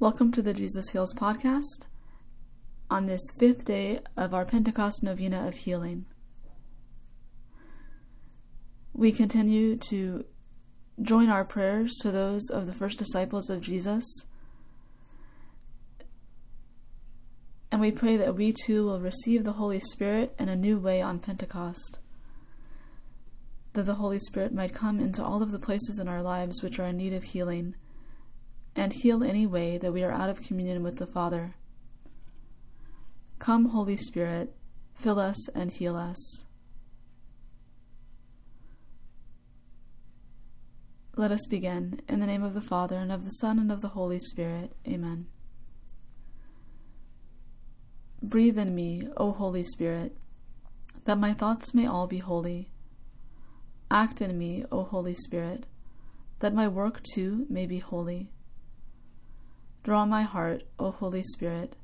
Welcome to the Jesus Heals Podcast on this fifth day of our Pentecost Novena of Healing. We continue to join our prayers to those of the first disciples of Jesus, and we pray that we too will receive the Holy Spirit in a new way on Pentecost, that the Holy Spirit might come into all of the places in our lives which are in need of healing, and heal any way that we are out of communion with the Father. Come, Holy Spirit, fill us and heal us. Let us begin. In the name of the Father, and of the Son, and of the Holy Spirit. Amen. Breathe in me, O Holy Spirit, that my thoughts may all be holy. Act in me, O Holy Spirit, that my work too may be holy. Draw my heart, O Holy Spirit,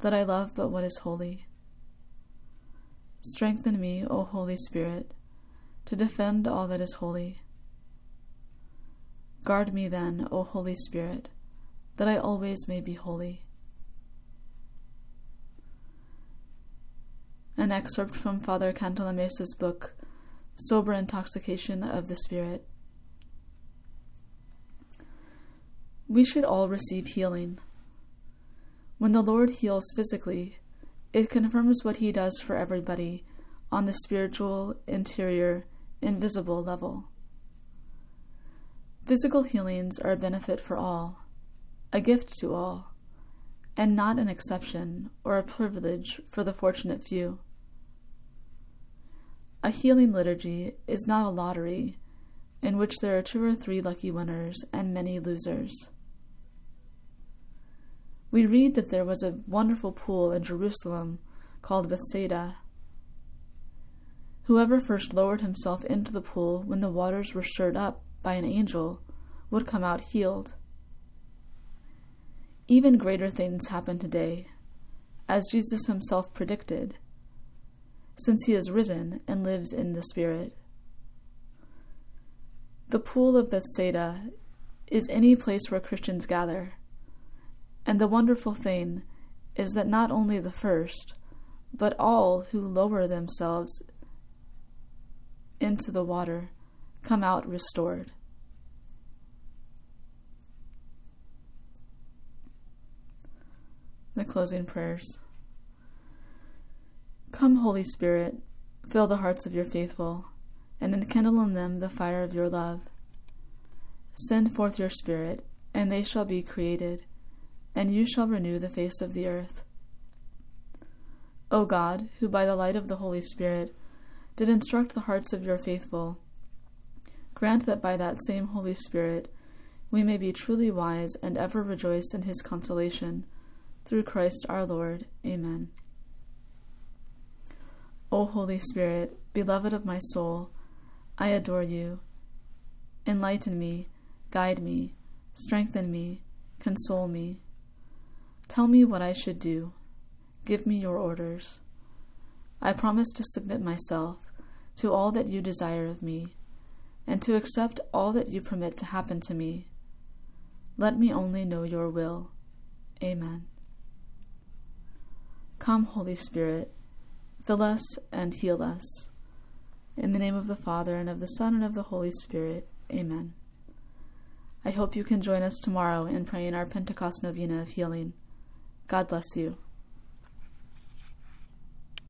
that I love but what is holy. Strengthen me, O Holy Spirit, to defend all that is holy. Guard me then, O Holy Spirit, that I always may be holy. An excerpt from Father Cantalamesa's book, Sober Intoxication of the Spirit. We should all receive healing. When the Lord heals physically, it confirms what He does for everybody on the spiritual, interior, invisible level. Physical healings are a benefit for all, a gift to all, and not an exception or a privilege for the fortunate few. A healing liturgy is not a lottery in which there are 2 or 3 lucky winners and many losers. We read that there was a wonderful pool in Jerusalem called Bethsaida. Whoever first lowered himself into the pool when the waters were stirred up by an angel would come out healed. Even greater things happen today, as Jesus Himself predicted, since He is risen and lives in the Spirit. The pool of Bethsaida is any place where Christians gather, and the wonderful thing is that not only the first, but all who lower themselves into the water come out restored. The closing prayers. Come, Holy Spirit, fill the hearts of your faithful, and enkindle in them the fire of your love. Send forth your Spirit, and they shall be created, and you shall renew the face of the earth. O God, who by the light of the Holy Spirit did instruct the hearts of your faithful, grant that by that same Holy Spirit we may be truly wise and ever rejoice in His consolation. Through Christ our Lord. Amen. O Holy Spirit, beloved of my soul, I adore you. Enlighten me, guide me, strengthen me, console me. Tell me what I should do. Give me your orders. I promise to submit myself to all that you desire of me, and to accept all that you permit to happen to me. Let me only know your will. Amen. Come, Holy Spirit, fill us and heal us. In the name of the Father, and of the Son, and of the Holy Spirit. Amen. I hope you can join us tomorrow in praying our Pentecost Novena of Healing. God bless you.